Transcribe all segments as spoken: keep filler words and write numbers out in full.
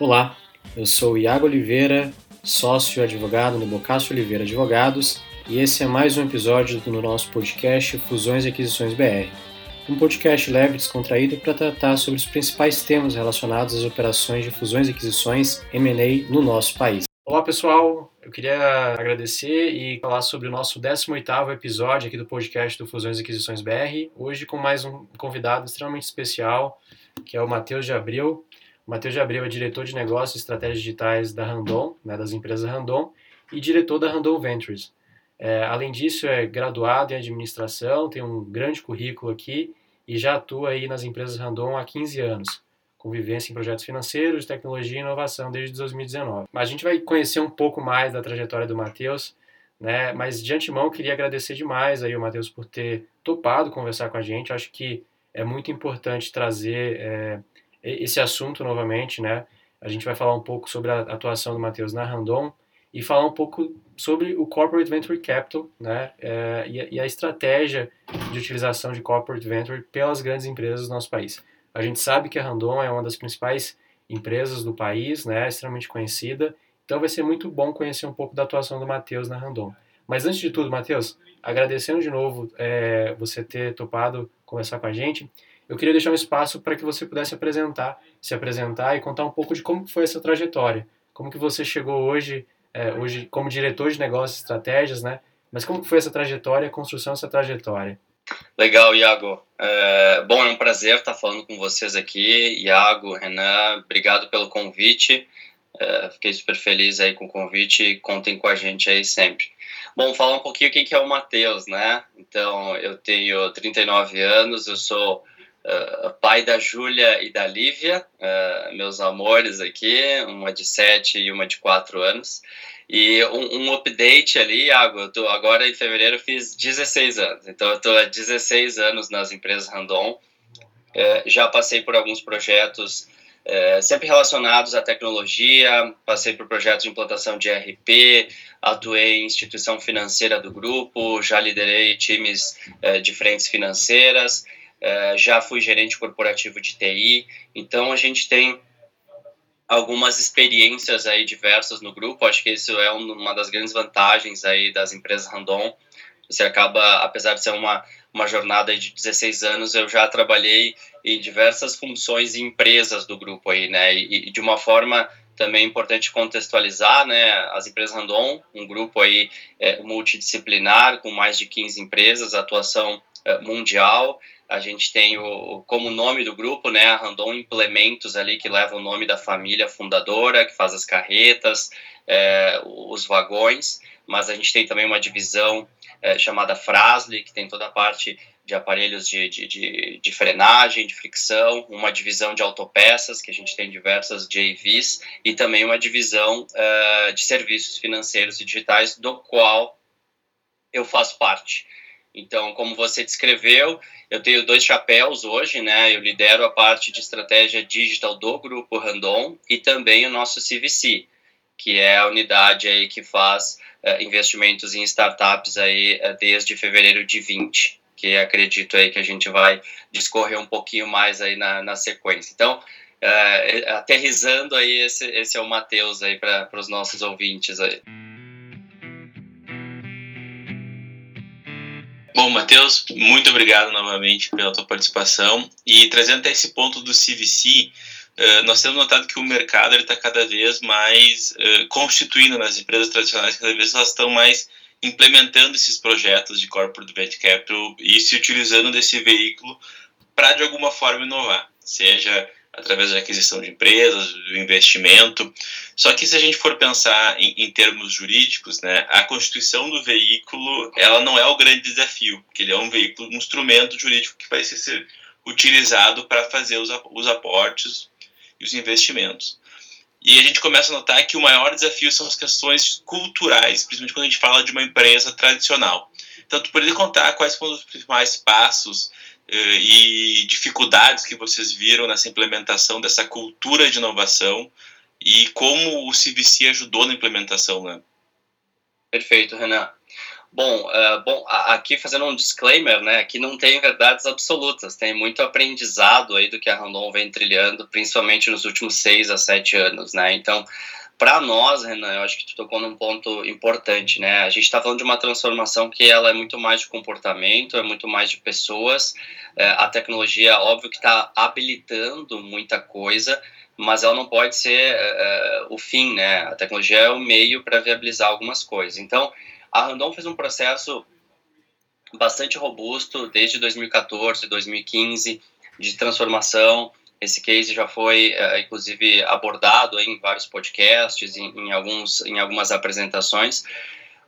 Olá, eu sou Iago Oliveira, sócio advogado no Bocasso Oliveira Advogados, e esse é mais um episódio do nosso podcast Fusões e Aquisições B R, um podcast leve e descontraído para tratar sobre os principais temas relacionados às operações de fusões e aquisições M e A no nosso país. Olá pessoal, eu queria agradecer e falar sobre o nosso décimo oitavo episódio aqui do podcast do Fusões e Aquisições B R, hoje com mais um convidado extremamente especial, que é o Matheus de Abril. O Matheus de Abril é diretor de negócios e estratégias digitais da Randon, né, das empresas Randon, e diretor da Randon Ventures. É, além disso, é graduado em administração, tem um grande currículo aqui e já atua aí nas empresas Randon há quinze anos, com vivência em projetos financeiros, tecnologia e inovação desde dois mil e dezenove. A gente vai conhecer um pouco mais da trajetória do Matheus, né, mas de antemão queria agradecer demais aí o Matheus por ter topado conversar com a gente. Acho que é muito importante trazer... É, esse assunto novamente, né? A gente vai falar um pouco sobre a atuação do Matheus na Randon e falar um pouco sobre o Corporate Venture Capital, né? É, e a estratégia de utilização de Corporate Venture pelas grandes empresas do nosso país. A gente sabe que a Randon é uma das principais empresas do país, né? Extremamente conhecida, então vai ser muito bom conhecer um pouco da atuação do Matheus na Randon. Mas antes de tudo, Matheus, agradecendo de novo é, você ter topado conversar com a gente, eu queria deixar um espaço para que você pudesse apresentar, se apresentar e contar um pouco de como foi essa trajetória, como que você chegou hoje, é, hoje como diretor de negócios e estratégias, né? Mas como que foi essa trajetória, a construção dessa trajetória? Legal, Iago. É, bom, é um prazer estar falando com vocês aqui, Iago, Renan, obrigado pelo convite, é, fiquei super feliz aí com o convite, contem com a gente aí sempre. Bom, falar um pouquinho quem que é o Matheus, né? Então, eu tenho trinta e nove anos, eu sou... Uh, pai da Júlia e da Lívia, uh, meus amores aqui, uma de sete e uma de quatro anos. E um, um update ali, Iago, eu tô, agora em fevereiro eu fiz dezesseis anos, então eu estou há dezesseis anos nas empresas Randon. Uh, já passei por alguns projetos uh, sempre relacionados à tecnologia, passei por projetos de implantação de E R P, atuei em instituição financeira do grupo, já liderei times uh, de frentes financeiras, Uh, já fui gerente corporativo de T I, então a gente tem algumas experiências aí diversas no grupo. Acho que isso é um, uma das grandes vantagens aí das empresas Randon. Você acaba, apesar de ser uma, uma jornada de dezesseis anos, eu já trabalhei em diversas funções e empresas do grupo aí, né, e, e de uma forma... Também é importante contextualizar, né, as empresas Randon, um grupo aí é, multidisciplinar com mais de quinze empresas, atuação é, mundial. A gente tem o, como nome do grupo, né, a Randon Implementos ali, que leva o nome da família fundadora, que faz as carretas, é, os vagões, mas a gente tem também uma divisão é, chamada Fras-le, que tem toda a parte de aparelhos de, de, de, de frenagem, de fricção, uma divisão de autopeças, que a gente tem diversas J Vs, e também uma divisão uh, de serviços financeiros e digitais, do qual eu faço parte. Então, como você descreveu, eu tenho dois chapéus hoje, né? Eu lidero a parte de estratégia digital do grupo Randon e também o nosso C V C, que é a unidade aí que faz uh, investimentos em startups aí, uh, desde fevereiro de vinte, que acredito aí que a gente vai discorrer um pouquinho mais aí na, na sequência. Então, uh, aterrizando aí, esse, esse é o Matheus aí para os nossos ouvintes aí. Bom, Matheus, muito obrigado novamente pela tua participação. E trazendo até esse ponto do C V C, uh, nós temos notado que o mercado está cada vez mais uh, constituindo nas empresas tradicionais, cada vez elas estão mais implementando esses projetos de Corporate Venture Capital e se utilizando desse veículo para, de alguma forma, inovar, seja através da aquisição de empresas, do investimento. Só que se a gente for pensar em, em termos jurídicos, né, a constituição do veículo ela não é o grande desafio, porque ele é um veículo, um instrumento jurídico que vai ser utilizado para fazer os, os aportes e os investimentos. E a gente começa a notar que o maior desafio são as questões culturais, principalmente quando a gente fala de uma empresa tradicional. Então, tu poderia contar quais foram os principais passos uh, e dificuldades que vocês viram nessa implementação dessa cultura de inovação e como o C V C ajudou na implementação, né? Perfeito, Renan. Bom, uh, bom, aqui fazendo um disclaimer, né, aqui não tem verdades absolutas, tem muito aprendizado aí do que a Randon vem trilhando, principalmente nos últimos seis a sete anos, né, então, para nós, Renan, eu acho que tu tocou num ponto importante, né, a gente está falando de uma transformação que ela é muito mais de comportamento, é muito mais de pessoas, é, a tecnologia, óbvio que está habilitando muita coisa, mas ela não pode ser é, o fim, né, a tecnologia é o meio para viabilizar algumas coisas, então, a Randon fez um processo bastante robusto desde dois mil e quatorze, dois mil e quinze, de transformação. Esse case já foi, inclusive, abordado em vários podcasts, em, em, alguns, em algumas apresentações.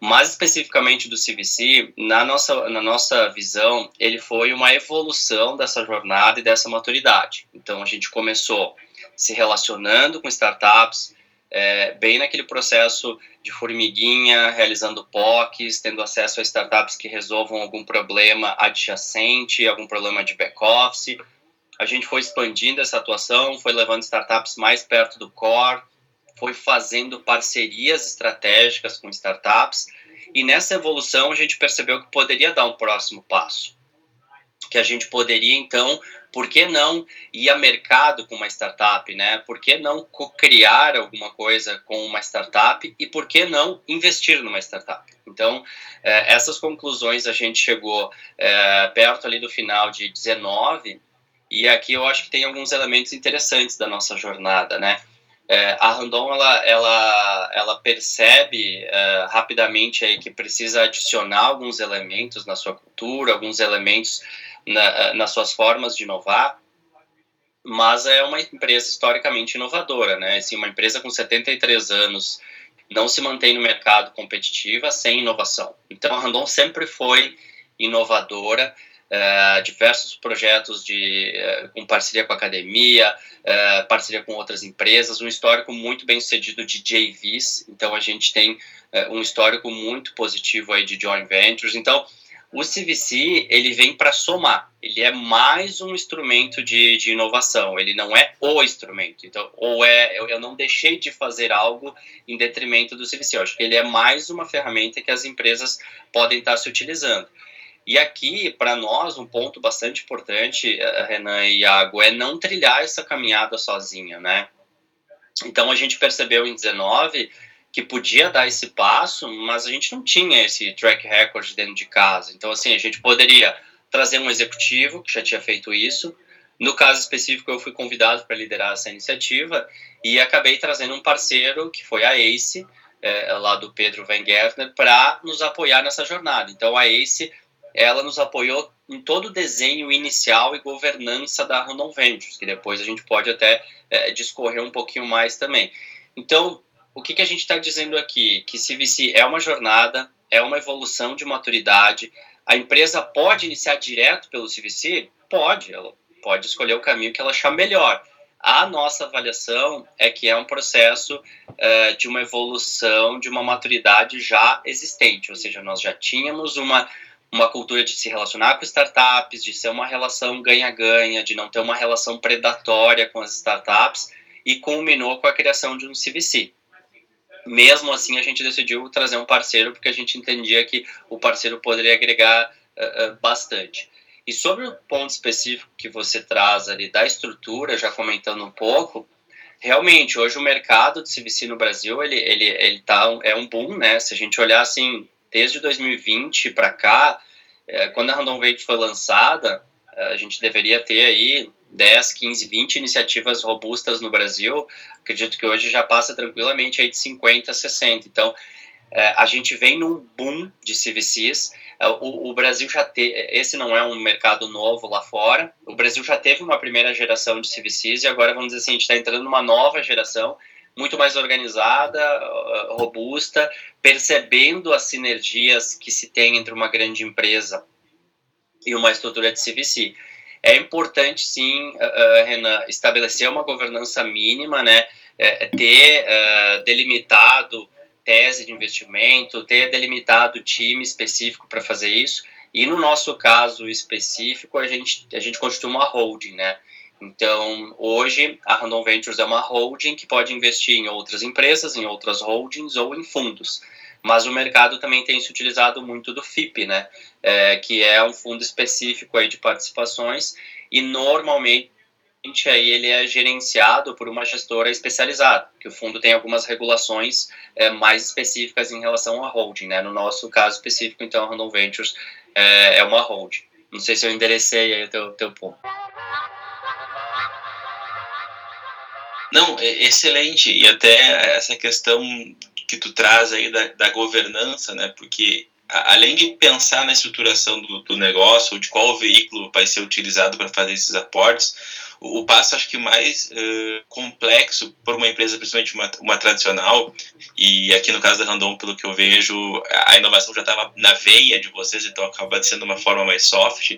Mais especificamente do C V C, na nossa, na nossa visão, ele foi uma evolução dessa jornada e dessa maturidade. Então, a gente começou se relacionando com startups, É, bem naquele processo de formiguinha, realizando P O Cs, tendo acesso a startups que resolvam algum problema adjacente, algum problema de back-office. A gente foi expandindo essa atuação, foi levando startups mais perto do core, foi fazendo parcerias estratégicas com startups, e nessa evolução a gente percebeu que poderia dar um próximo passo, que a gente poderia, então, por que não ir a mercado com uma startup, né? Por que não co-criar alguma coisa com uma startup e por que não investir numa startup? Então, eh, essas conclusões a gente chegou eh, perto ali do final de dezenove e aqui eu acho que tem alguns elementos interessantes da nossa jornada, né? Eh, a Randon, ela, ela, ela percebe eh, rapidamente aí que precisa adicionar alguns elementos na sua cultura, alguns elementos Na, nas suas formas de inovar, mas é uma empresa historicamente inovadora, né? Assim, uma empresa com setenta e três anos não se mantém no mercado competitiva sem inovação. Então, a Randon sempre foi inovadora, é, diversos projetos de, é, com parceria com a academia, é, parceria com outras empresas, um histórico muito bem sucedido de J Vs, então a gente tem é, um histórico muito positivo aí de joint ventures, então o C V C, ele vem para somar, ele é mais um instrumento de, de inovação, ele não é o instrumento, então, ou é, eu, eu não deixei de fazer algo em detrimento do C V C, eu acho que ele é mais uma ferramenta que as empresas podem estar se utilizando. E aqui, para nós, um ponto bastante importante, Renan e Iago, é não trilhar essa caminhada sozinha, né? Então, a gente percebeu em dezenove que podia dar esse passo, mas a gente não tinha esse track record dentro de casa. Então, assim, a gente poderia trazer um executivo que já tinha feito isso. No caso específico, eu fui convidado para liderar essa iniciativa e acabei trazendo um parceiro, que foi a ACE, é, lá do Pedro van Gertner, para nos apoiar nessa jornada. Então, a ACE, ela nos apoiou em todo o desenho inicial e governança da Randon Ventures, que depois a gente pode até é, discorrer um pouquinho mais também. Então, o que, que a gente está dizendo aqui? Que C V C é uma jornada, é uma evolução de maturidade. A empresa pode iniciar direto pelo C V C? Pode, ela pode escolher o caminho que ela achar melhor. A nossa avaliação é que é um processo eh, de uma evolução, de uma maturidade já existente, ou seja, nós já tínhamos uma, uma cultura de se relacionar com startups, de ser uma relação ganha-ganha, de não ter uma relação predatória com as startups e culminou com a criação de um C V C. Mesmo assim, a gente decidiu trazer um parceiro porque a gente entendia que o parceiro poderia agregar uh, bastante. E sobre o ponto específico que você traz ali da estrutura, já comentando um pouco, realmente, hoje o mercado de C V C no Brasil, ele, ele, ele tá, é um boom, né? Se a gente olhar assim, desde dois mil e vinte para cá, é, quando a Randon Ventures foi lançada, a gente deveria ter aí dez, quinze, vinte iniciativas robustas no Brasil, acredito que hoje já passa tranquilamente aí de cinquenta, sessenta. Então, é, a gente vem num boom de C V Cs, é, o, o Brasil já teve, esse não é um mercado novo lá fora, o Brasil já teve uma primeira geração de C V Cs e agora, vamos dizer assim, a gente está entrando numa nova geração, muito mais organizada, robusta, percebendo as sinergias que se tem entre uma grande empresa e uma estrutura de C V C. É importante, sim, uh, Renan, estabelecer uma governança mínima, né? É, ter uh, delimitado tese de investimento, ter delimitado time específico para fazer isso. E no nosso caso específico, a gente, a gente constitui uma holding, né? Então, hoje, a Randon Ventures é uma holding que pode investir em outras empresas, em outras holdings ou em fundos. mas o mercado também tem se utilizado muito do F I P, né? É, que é um fundo específico aí de participações e normalmente aí ele é gerenciado por uma gestora especializada, que o fundo tem algumas regulações é, mais específicas em relação à holding, né? No nosso caso específico, então, a Randon Ventures é, é uma holding. Não sei se eu enderecei aí o teu, teu ponto. Não, excelente. E até essa questão que tu traz aí da, da governança, né? Porque a, além de pensar na estruturação do, do negócio, ou de qual veículo vai ser utilizado para fazer esses aportes, o, o passo acho que mais uh, complexo para uma empresa, principalmente uma, uma tradicional, e aqui no caso da Randon, pelo que eu vejo, a inovação já estava na veia de vocês, então acaba sendo uma forma mais soft,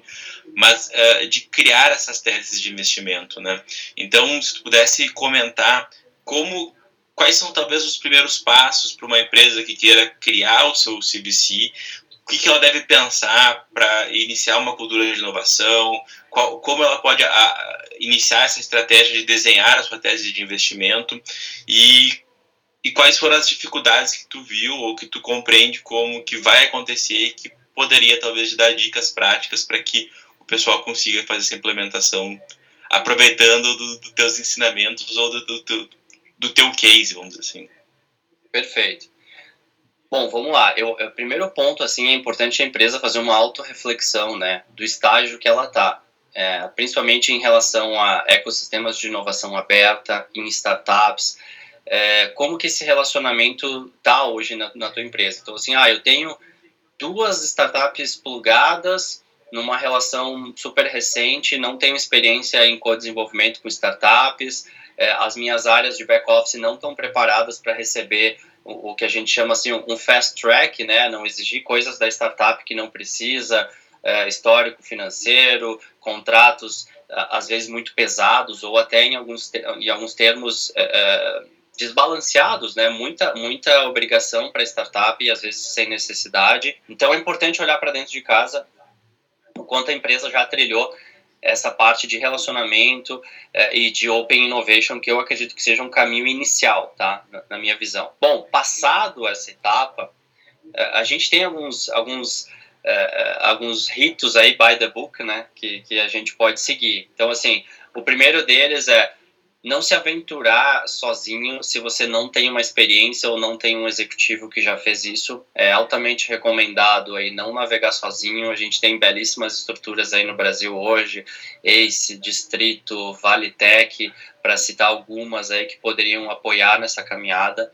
mas uh, de criar essas teses de investimento, né? Então, se tu pudesse comentar como... Quais são, talvez, os primeiros passos para uma empresa que queira criar o seu C V C? O que, que ela deve pensar para iniciar uma cultura de inovação? Qual, como ela pode a, a, iniciar essa estratégia de desenhar a sua tese de investimento? E, e quais foram as dificuldades que tu viu ou que tu compreende como que vai acontecer e que poderia, talvez, dar dicas práticas para que o pessoal consiga fazer essa implementação aproveitando dos do teus ensinamentos ou do... do, do do teu case, vamos dizer assim. Perfeito. Bom, vamos lá. Eu, eu, primeiro ponto, assim, é importante a empresa fazer uma autorreflexão, né, do estágio que ela está, é, principalmente em relação a ecossistemas de inovação aberta, em startups, é, como que esse relacionamento está hoje na, na tua empresa. Então, assim, ah, eu tenho duas startups plugadas numa relação super recente, não tenho experiência em co-desenvolvimento com startups, as minhas áreas de back-office não estão preparadas para receber o que a gente chama assim, um fast track, né? Não exigir coisas da startup que não precisa, é, histórico financeiro, contratos às vezes muito pesados ou até em alguns, em alguns termos é, desbalanceados, né? Muita, muita obrigação para a startup e às vezes sem necessidade. Então é importante olhar para dentro de casa o quanto a empresa já trilhou essa parte de relacionamento eh, e de Open Innovation, que eu acredito que seja um caminho inicial, tá? Na, na minha visão. Bom, passado essa etapa, eh, a gente tem alguns, alguns, eh, alguns ritos aí, by the book, né? Que, que a gente pode seguir. Então, assim, o primeiro deles é não se aventurar sozinho se você não tem uma experiência ou não tem um executivo que já fez isso. É altamente recomendado aí não navegar sozinho. A gente tem belíssimas estruturas aí no Brasil hoje, ACE, Distrito, ValeTech, para citar algumas aí que poderiam apoiar nessa caminhada.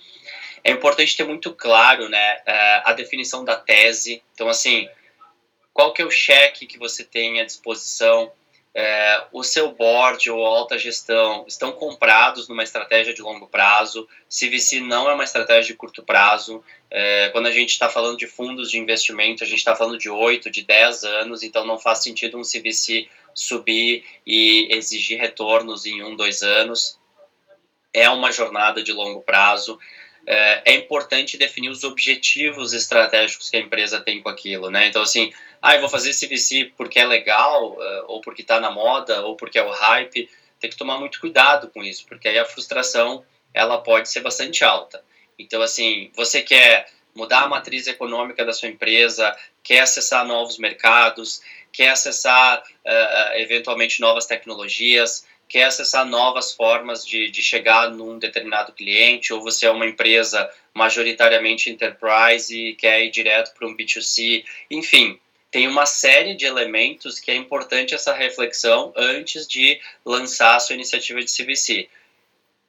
É importante ter muito claro, né, a definição da tese. Então, assim, qual que é o cheque que você tem à disposição? É, o seu board ou alta gestão estão comprados numa estratégia de longo prazo. C V C não é uma estratégia de curto prazo. É, quando a gente está falando de fundos de investimento, a gente está falando de oito, de dez anos, então não faz sentido um C V C subir e exigir retornos em um, dois anos. É uma jornada de longo prazo. É, é importante definir os objetivos estratégicos que a empresa tem com aquilo, né? Então, assim, ah, eu vou fazer esse V C porque é legal, ou porque está na moda, ou porque é o hype. Tem que tomar muito cuidado com isso, porque aí a frustração ela pode ser bastante alta. Então, assim, você quer mudar a matriz econômica da sua empresa, quer acessar novos mercados, quer acessar, uh, eventualmente, novas tecnologias, quer acessar novas formas de, de chegar num determinado cliente, ou você é uma empresa majoritariamente enterprise e quer ir direto para um B dois C, enfim... Tem uma série de elementos que é importante essa reflexão antes de lançar a sua iniciativa de C V C.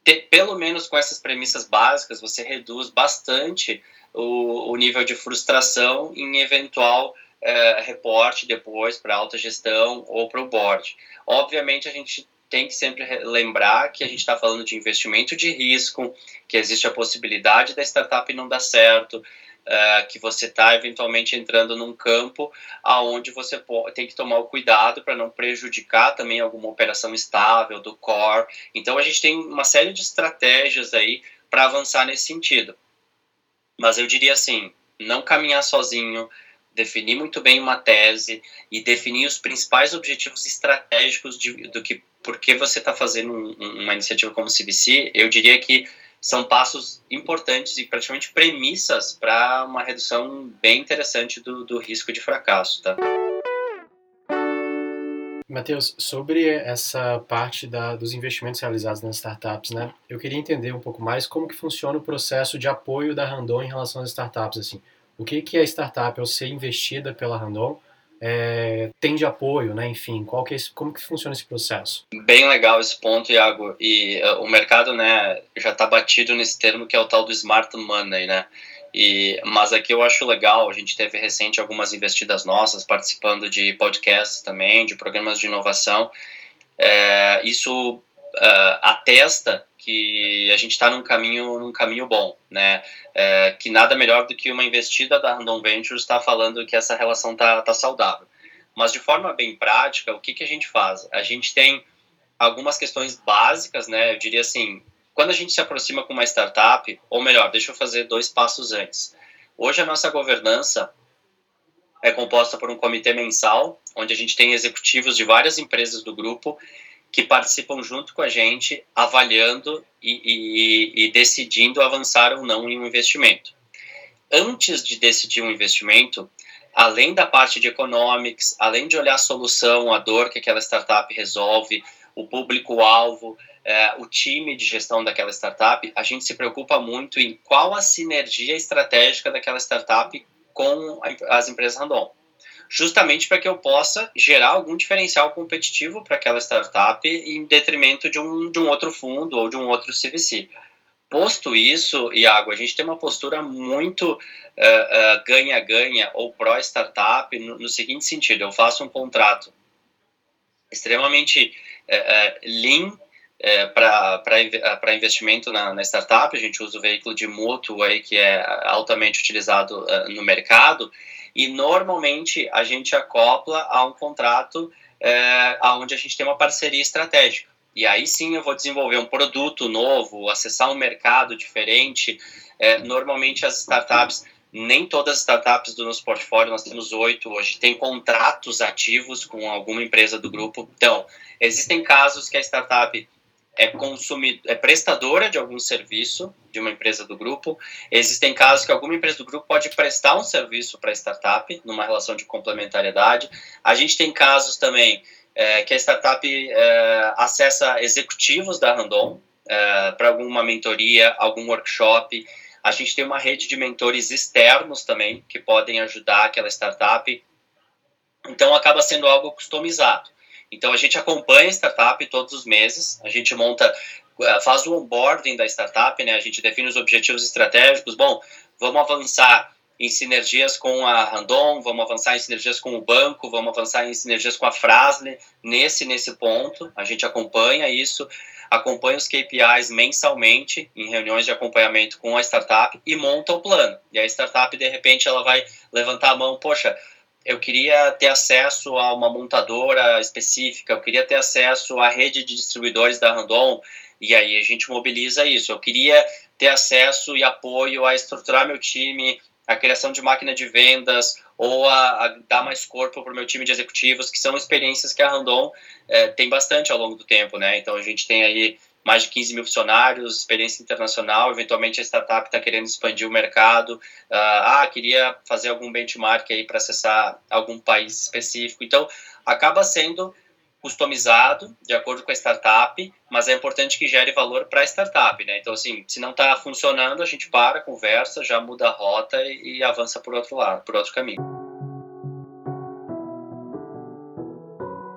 Ter, pelo menos com essas premissas básicas, você reduz bastante o, o nível de frustração em eventual eh, reporte depois para a alta gestão ou para o board. Obviamente, a gente tem que sempre lembrar que a gente está falando de investimento de risco, que existe a possibilidade da startup não dar certo, Uh, que você está eventualmente entrando num campo aonde você pode, tem que tomar o cuidado para não prejudicar também alguma operação estável do core. Então, a gente tem uma série de estratégias aí para avançar nesse sentido. Mas eu diria assim, não caminhar sozinho, definir muito bem uma tese e definir os principais objetivos estratégicos de, do que, por que você está fazendo um, uma iniciativa como C V C. Eu diria que são passos importantes e praticamente premissas para uma redução bem interessante do, do risco de fracasso, tá? Matheus, sobre essa parte da, dos investimentos realizados nas startups, né? Eu queria entender um pouco mais como que funciona o processo de apoio da Randon em relação às startups, assim. O que que a startup, ao ser investida pela Randon, é, tem de apoio, né? Enfim, qual que é, como que funciona esse processo? Bem legal esse ponto, Iago. E uh, o mercado, né, já está batido nesse termo que é o tal do smart money, né? E, mas aqui eu acho legal, a gente teve recente algumas investidas nossas, participando de podcasts também, de programas de inovação. É, isso é, atesta que a gente está num caminho, num caminho bom, né? É, que nada melhor do que uma investida da Randon Ventures está falando que essa relação está tá saudável. Mas de forma bem prática, o que, que a gente faz? A gente tem algumas questões básicas, né? Eu diria assim... Quando a gente se aproxima com uma startup, ou melhor, deixa eu fazer dois passos antes. Hoje a nossa governança é composta por um comitê mensal, onde a gente tem executivos de várias empresas do grupo que participam junto com a gente, avaliando e, e, e decidindo avançar ou não em um investimento. Antes de decidir um investimento, além da parte de economics, além de olhar a solução, a dor que aquela startup resolve, o público-alvo, é, o time de gestão daquela startup, a gente se preocupa muito em qual a sinergia estratégica daquela startup com a, as empresas Randon. Justamente para que eu possa gerar algum diferencial competitivo para aquela startup em detrimento de um, de um outro fundo ou de um outro C V C. Posto isso, Iago, a gente tem uma postura muito uh, uh, ganha-ganha ou pró-startup no, no seguinte sentido: eu faço um contrato extremamente uh, uh, lean, É, para investimento na, na startup, a gente usa o veículo de mútuo aí, que é altamente utilizado uh, no mercado, e normalmente a gente acopla a um contrato uh, onde a gente tem uma parceria estratégica. E aí sim eu vou desenvolver um produto novo, acessar um mercado diferente. Uh, normalmente as startups, nem todas as startups do nosso portfólio, nós temos oito hoje, tem contratos ativos com alguma empresa do grupo. Então, existem casos que a startup é consumido, é prestadora de algum serviço de uma empresa do grupo. Existem casos que alguma empresa do grupo pode prestar um serviço para a startup, numa relação de complementariedade. A gente tem casos também é, que a startup é, acessa executivos da Randon é, para alguma mentoria, algum workshop. A gente tem uma rede de mentores externos também, que podem ajudar aquela startup. Então, acaba sendo algo customizado. Então, a gente acompanha a startup todos os meses, a gente monta, faz o onboarding da startup, né? A gente define os objetivos estratégicos. Bom, vamos avançar em sinergias com a Randon, vamos avançar em sinergias com o banco, vamos avançar em sinergias com a Fras-le, nesse, nesse ponto. A gente acompanha isso, acompanha os K P Is mensalmente, em reuniões de acompanhamento com a startup, e monta o plano. E a startup, de repente, ela vai levantar a mão: poxa, eu queria ter acesso a uma montadora específica, eu queria ter acesso à rede de distribuidores da Randon, e aí a gente mobiliza isso. Eu queria ter acesso e apoio a estruturar meu time, a criação de máquina de vendas, ou a, a dar mais corpo para o meu time de executivos, que são experiências que a Randon eh, tem bastante ao longo do tempo, né? Então, a gente tem aí mais de quinze mil funcionários, experiência internacional. Eventualmente a startup está querendo expandir o mercado, ah, queria fazer algum benchmark aí para acessar algum país específico. Então, acaba sendo customizado de acordo com a startup, mas é importante que gere valor para a startup, né? Então, assim, se não está funcionando, a gente para, conversa, já muda a rota e, e avança por outro lado, por outro caminho.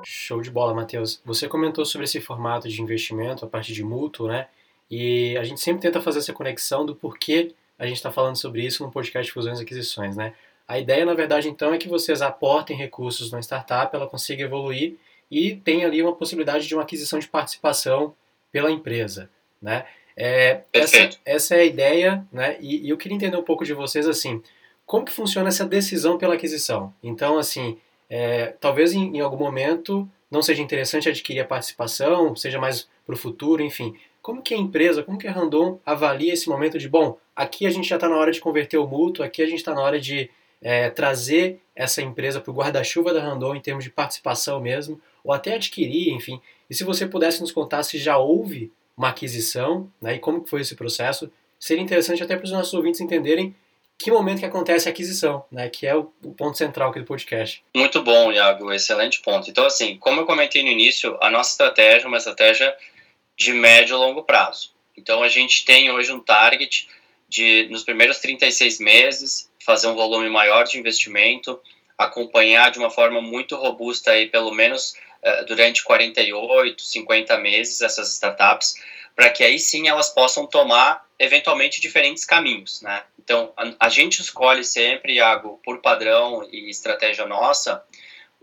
Show de bola, Matheus. Você comentou sobre esse formato de investimento, a parte de mútuo, né? E a gente sempre tenta fazer essa conexão do porquê a gente está falando sobre isso no podcast Fusões e Aquisições, né? A ideia, na verdade, então, é que vocês aportem recursos na startup, ela consiga evoluir e tenha ali uma possibilidade de uma aquisição de participação pela empresa, né? É, essa, essa é a ideia, né? E, e eu queria entender um pouco de vocês, assim, como que funciona essa decisão pela aquisição? Então, assim... É, talvez em, em algum momento não seja interessante adquirir a participação, seja mais para o futuro, enfim. Como que a empresa, como que a Randon avalia esse momento de, bom, aqui a gente já está na hora de converter o mútuo, aqui a gente está na hora de é, trazer essa empresa para o guarda-chuva da Randon em termos de participação mesmo, ou até adquirir, enfim. E se você pudesse nos contar se já houve uma aquisição, né, e como que foi esse processo, seria interessante até para os nossos ouvintes entenderem que momento que acontece a aquisição, né, que é o, o ponto central aqui do podcast. Muito bom, Iago, excelente ponto. Então, assim, como eu comentei no início, a nossa estratégia é uma estratégia de médio e longo prazo. Então, a gente tem hoje um target de, nos primeiros trinta e seis meses, fazer um volume maior de investimento, acompanhar de uma forma muito robusta, aí, pelo menos eh, durante quarenta e oito, cinquenta meses, essas startups, para que aí sim elas possam tomar, eventualmente, diferentes caminhos, né? Então, a, a gente escolhe sempre, Iago, por padrão e estratégia nossa,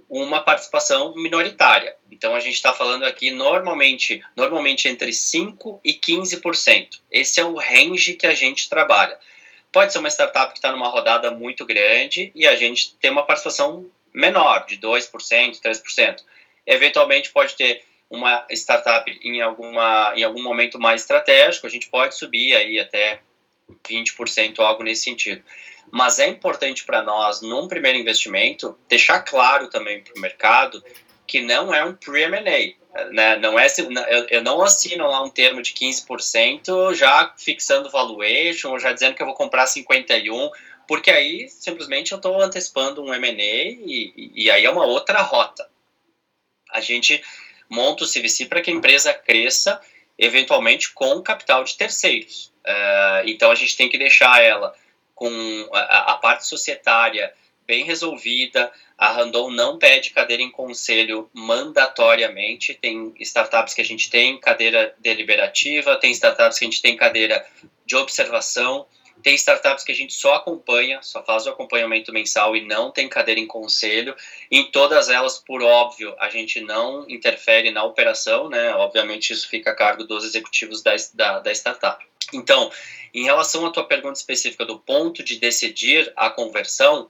uma participação minoritária. Então, a gente está falando aqui normalmente, normalmente entre cinco por cento e quinze por cento. Esse é o range que a gente trabalha. Pode ser uma startup que está numa rodada muito grande e a gente tem uma participação menor, de dois por cento, três por cento. Eventualmente, pode ter uma startup em, alguma, em algum momento mais estratégico, a gente pode subir aí até vinte por cento, algo nesse sentido. Mas é importante para nós, num primeiro investimento, deixar claro também para o mercado que não é um pre-M and A, né? Não é, eu não assino lá um termo de quinze por cento já fixando valuation, ou já dizendo que eu vou comprar cinquenta e um por cento, porque aí simplesmente eu estou antecipando um M and A e, e aí é uma outra rota. A gente monta o C V C para que a empresa cresça, eventualmente com capital de terceiros. Uh, então a gente tem que deixar ela com a, a parte societária bem resolvida. A Randon não pede cadeira em conselho mandatoriamente. Tem startups que a gente tem cadeira deliberativa, tem startups que a gente tem cadeira de observação, tem startups que a gente só acompanha, só faz o acompanhamento mensal e não tem cadeira em conselho. Em todas elas, por óbvio, a gente não interfere na operação, né? Obviamente isso fica a cargo dos executivos da, da, da startup. Então, em relação à tua pergunta específica do ponto de decidir a conversão,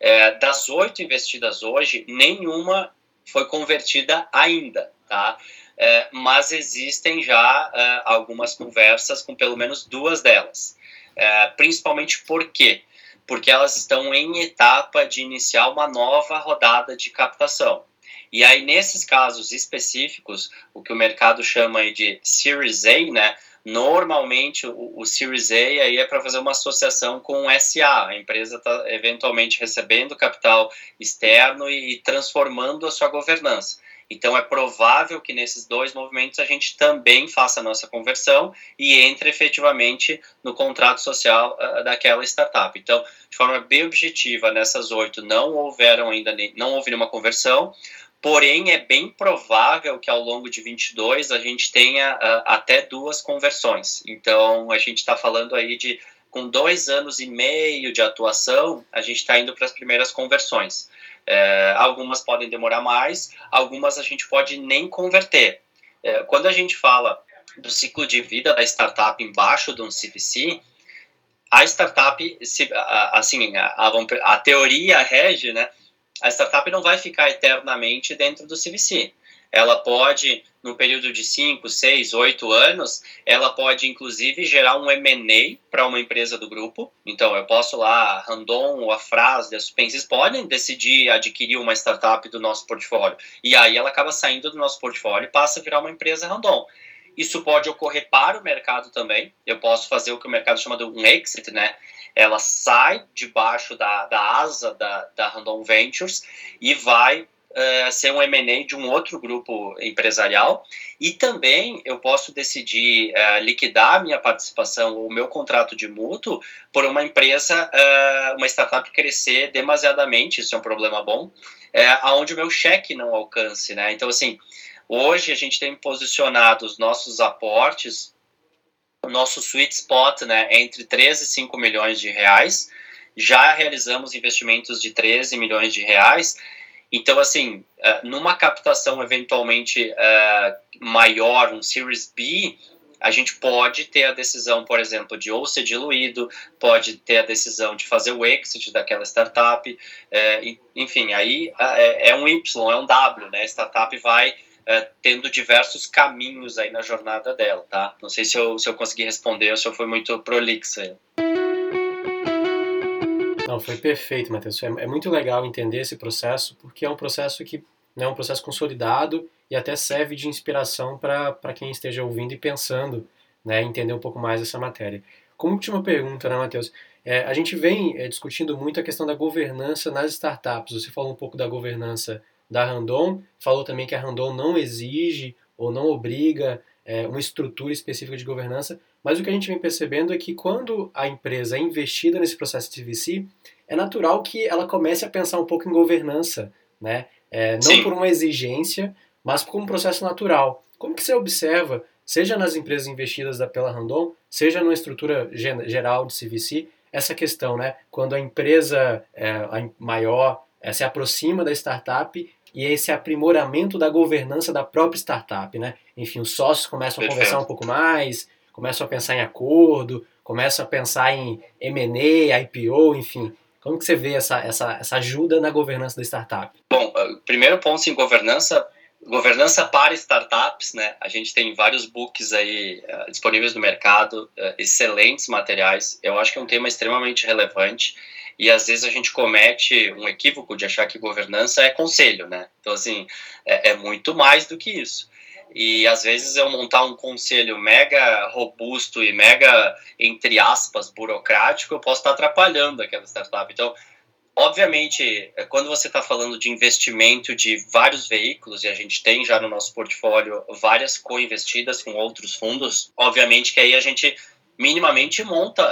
é, das oito investidas hoje, nenhuma foi convertida ainda, tá? É, mas existem já é, algumas conversas com pelo menos duas delas. É, principalmente por quê? Porque elas estão em etapa de iniciar uma nova rodada de captação. E aí, nesses casos específicos, o que o mercado chama de Series A, né? Normalmente o, o Series A aí é para fazer uma associação com o S A. A empresa está eventualmente recebendo capital externo e, e transformando a sua governança. Então é provável que nesses dois movimentos a gente também faça a nossa conversão e entre efetivamente no contrato social uh, daquela startup. Então, de forma bem objetiva, nessas oito não houveram ainda nem, não houve nenhuma conversão. Porém, é bem provável que ao longo de vinte e dois a gente tenha uh, até duas conversões. Então, a gente está falando aí de, com dois anos e meio de atuação, a gente está indo para as primeiras conversões. É, algumas podem demorar mais, algumas a gente pode nem converter. É, quando a gente fala do ciclo de vida da startup embaixo de um C V C, a startup, assim, a, a, a teoria rege, né? A startup não vai ficar eternamente dentro do C V C. Ela pode, no período de cinco, seis, oito anos, ela pode, inclusive, gerar um M and A para uma empresa do grupo. Então, eu posso lá, a Randon ou a Fras-le, a Suspensys, podem decidir adquirir uma startup do nosso portfólio. E aí ela acaba saindo do nosso portfólio e passa a virar uma empresa Randon. Isso pode ocorrer para o mercado também. Eu posso fazer o que o mercado chama de um exit, né? Ela sai debaixo da, da asa da, da Randon Ventures e vai uh, ser um M and A de um outro grupo empresarial. E também eu posso decidir uh, liquidar a minha participação ou o meu contrato de mútuo por uma empresa, uh, uma startup crescer demasiadamente, isso é um problema bom, uh, onde o meu cheque não alcance, né? Então, assim, hoje a gente tem posicionado os nossos aportes, o nosso sweet spot, né, é entre treze e cinco milhões de reais. Já realizamos investimentos de treze milhões de reais. Então, assim, numa captação eventualmente uh, maior, um Series B, a gente pode ter a decisão, por exemplo, de ou ser diluído, pode ter a decisão de fazer o exit daquela startup. Uh, enfim, aí é um Y, é um W, né? A startup vai Uh, tendo diversos caminhos aí na jornada dela, tá? Não sei se eu, se eu consegui responder ou se eu fui muito prolixo aí. Não, foi perfeito, Matheus. É, é muito legal entender esse processo, porque é um processo que, né, é um processo consolidado e até serve de inspiração para quem esteja ouvindo e pensando, né, entender um pouco mais essa matéria. Como última pergunta, né, Matheus? É, a gente vem é, discutindo muito a questão da governança nas startups. Você falou um pouco da governança da Randon, falou também que a Randon não exige ou não obriga é, uma estrutura específica de governança, mas o que a gente vem percebendo é que quando a empresa é investida nesse processo de V C, é natural que ela comece a pensar um pouco em governança, né? É, não Sim. por uma exigência, mas como um processo natural. Como que você observa, seja nas empresas investidas da, pela Randon, seja numa estrutura geral de C V C, essa questão, né? Quando a empresa é, a maior é, se aproxima da startup e esse aprimoramento da governança da própria startup, né? Enfim, os sócios começam Perfeito. a conversar um pouco mais, começam a pensar em acordo, começam a pensar em M and A, I P O, enfim. Como que você vê essa, essa, essa ajuda na governança da startup? Bom, primeiro ponto em governança, governança para startups, né? A gente tem vários books aí uh, disponíveis no mercado, uh, excelentes materiais. Eu acho que é um tema extremamente relevante e às vezes a gente comete um equívoco de achar que governança é conselho, né? Então, assim, é, é muito mais do que isso. E às vezes eu montar um conselho mega robusto e mega, entre aspas, burocrático, eu posso estar atrapalhando aquela startup. Então, obviamente, quando você está falando de investimento de vários veículos, e a gente tem já no nosso portfólio várias co-investidas com outros fundos, obviamente que aí a gente minimamente monta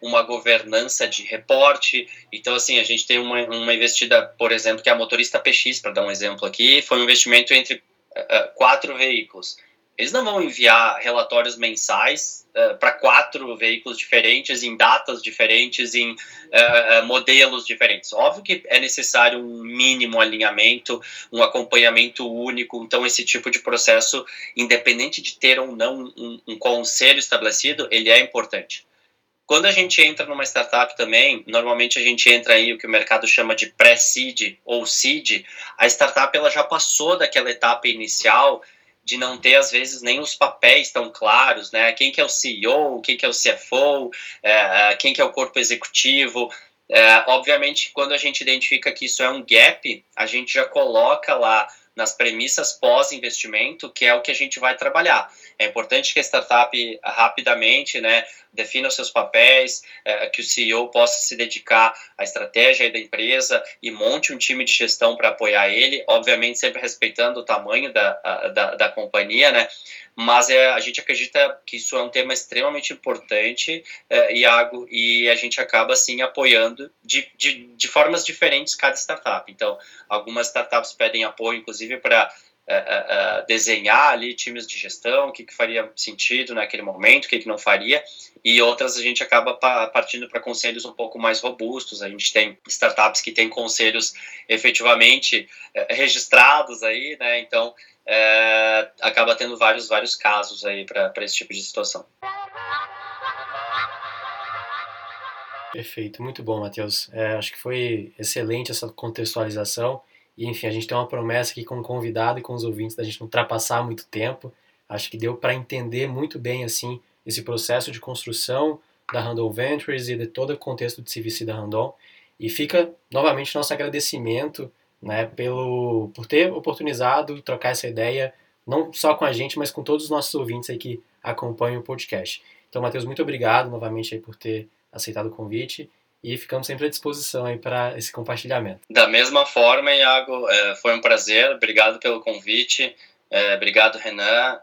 uma governança de reporte. Então, assim, a gente tem uma, uma investida, por exemplo, que é a Motorista P X, para dar um exemplo aqui, foi um investimento entre Uh, quatro veículos. Eles não vão enviar relatórios mensais uh, para quatro veículos diferentes, em datas diferentes, em uh, uh, modelos diferentes. Óbvio que é necessário um mínimo alinhamento, um acompanhamento único. Então, esse tipo de processo, independente de ter ou não um, um conselho estabelecido, ele é importante. Quando a gente entra numa startup também, normalmente a gente entra aí o que o mercado chama de pré-seed ou seed. A startup ela já passou daquela etapa inicial de não ter, às vezes, nem os papéis tão claros, né? Quem que é o C E O, quem que é o C F O, é, quem que é o corpo executivo. É, obviamente, quando a gente identifica que isso é um gap, a gente já coloca lá nas premissas pós-investimento, que é o que a gente vai trabalhar. É importante que a startup rapidamente, né, defina os seus papéis, é, que o C E O possa se dedicar à estratégia da empresa e monte um time de gestão para apoiar ele, obviamente sempre respeitando o tamanho da, a, da, da companhia, né? Mas é, a gente acredita que isso é um tema extremamente importante, é, Iago, e a gente acaba, assim, apoiando de, de, de formas diferentes cada startup. Então, algumas startups pedem apoio, inclusive, para Uh, uh, desenhar ali times de gestão, o que, que faria sentido naquele momento, o que, que não faria, e outras a gente acaba pa- partindo para conselhos um pouco mais robustos. A gente tem startups que têm conselhos efetivamente uh, registrados aí, né? Então uh, acaba tendo vários, vários casos aí para esse tipo de situação. Perfeito, muito bom, Matheus. É, acho que foi excelente essa contextualização. E, enfim, a gente tem uma promessa aqui com o convidado e com os ouvintes da gente não ultrapassar muito tempo. Acho que deu para entender muito bem, assim, esse processo de construção da Randon Ventures e de todo o contexto de C V C da Randon. E fica, novamente, nosso agradecimento, né, pelo, por ter oportunizado trocar essa ideia, não só com a gente, mas com todos os nossos ouvintes aí que acompanham o podcast. Então, Matheus, muito obrigado, novamente, aí, por ter aceitado o convite. E ficamos sempre à disposição aí para esse compartilhamento. Da mesma forma, Iago, foi um prazer, obrigado pelo convite, obrigado, Renan.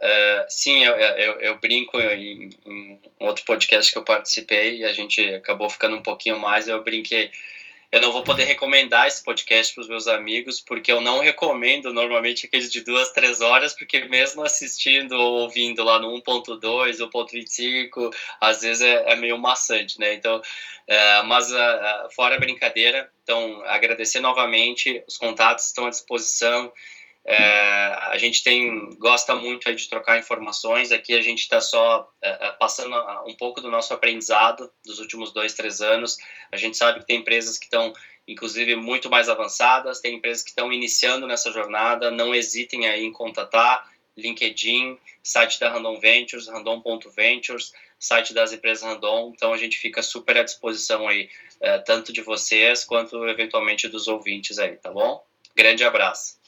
Sim, eu, eu, eu brinco em, em outro podcast que eu participei e a gente acabou ficando um pouquinho mais, eu brinquei. Eu não vou poder recomendar esse podcast para os meus amigos, porque eu não recomendo normalmente aqueles de duas, três horas, porque mesmo assistindo ou ouvindo lá no um ponto dois, um ponto vinte e cinco, às vezes é, é meio maçante, né? Então, é, mas é, fora a brincadeira, então agradecer novamente, os contatos estão à disposição. É, a gente tem, gosta muito aí de trocar informações, aqui a gente está só é, passando um pouco do nosso aprendizado dos últimos dois, três anos. A gente sabe que tem empresas que estão, inclusive, muito mais avançadas, tem empresas que estão iniciando nessa jornada, não hesitem aí em contatar, LinkedIn, site da Randon Ventures, randon ponto ventures, site das empresas Randon. Então a gente fica super à disposição aí, é, tanto de vocês quanto eventualmente dos ouvintes aí, tá bom? Grande abraço!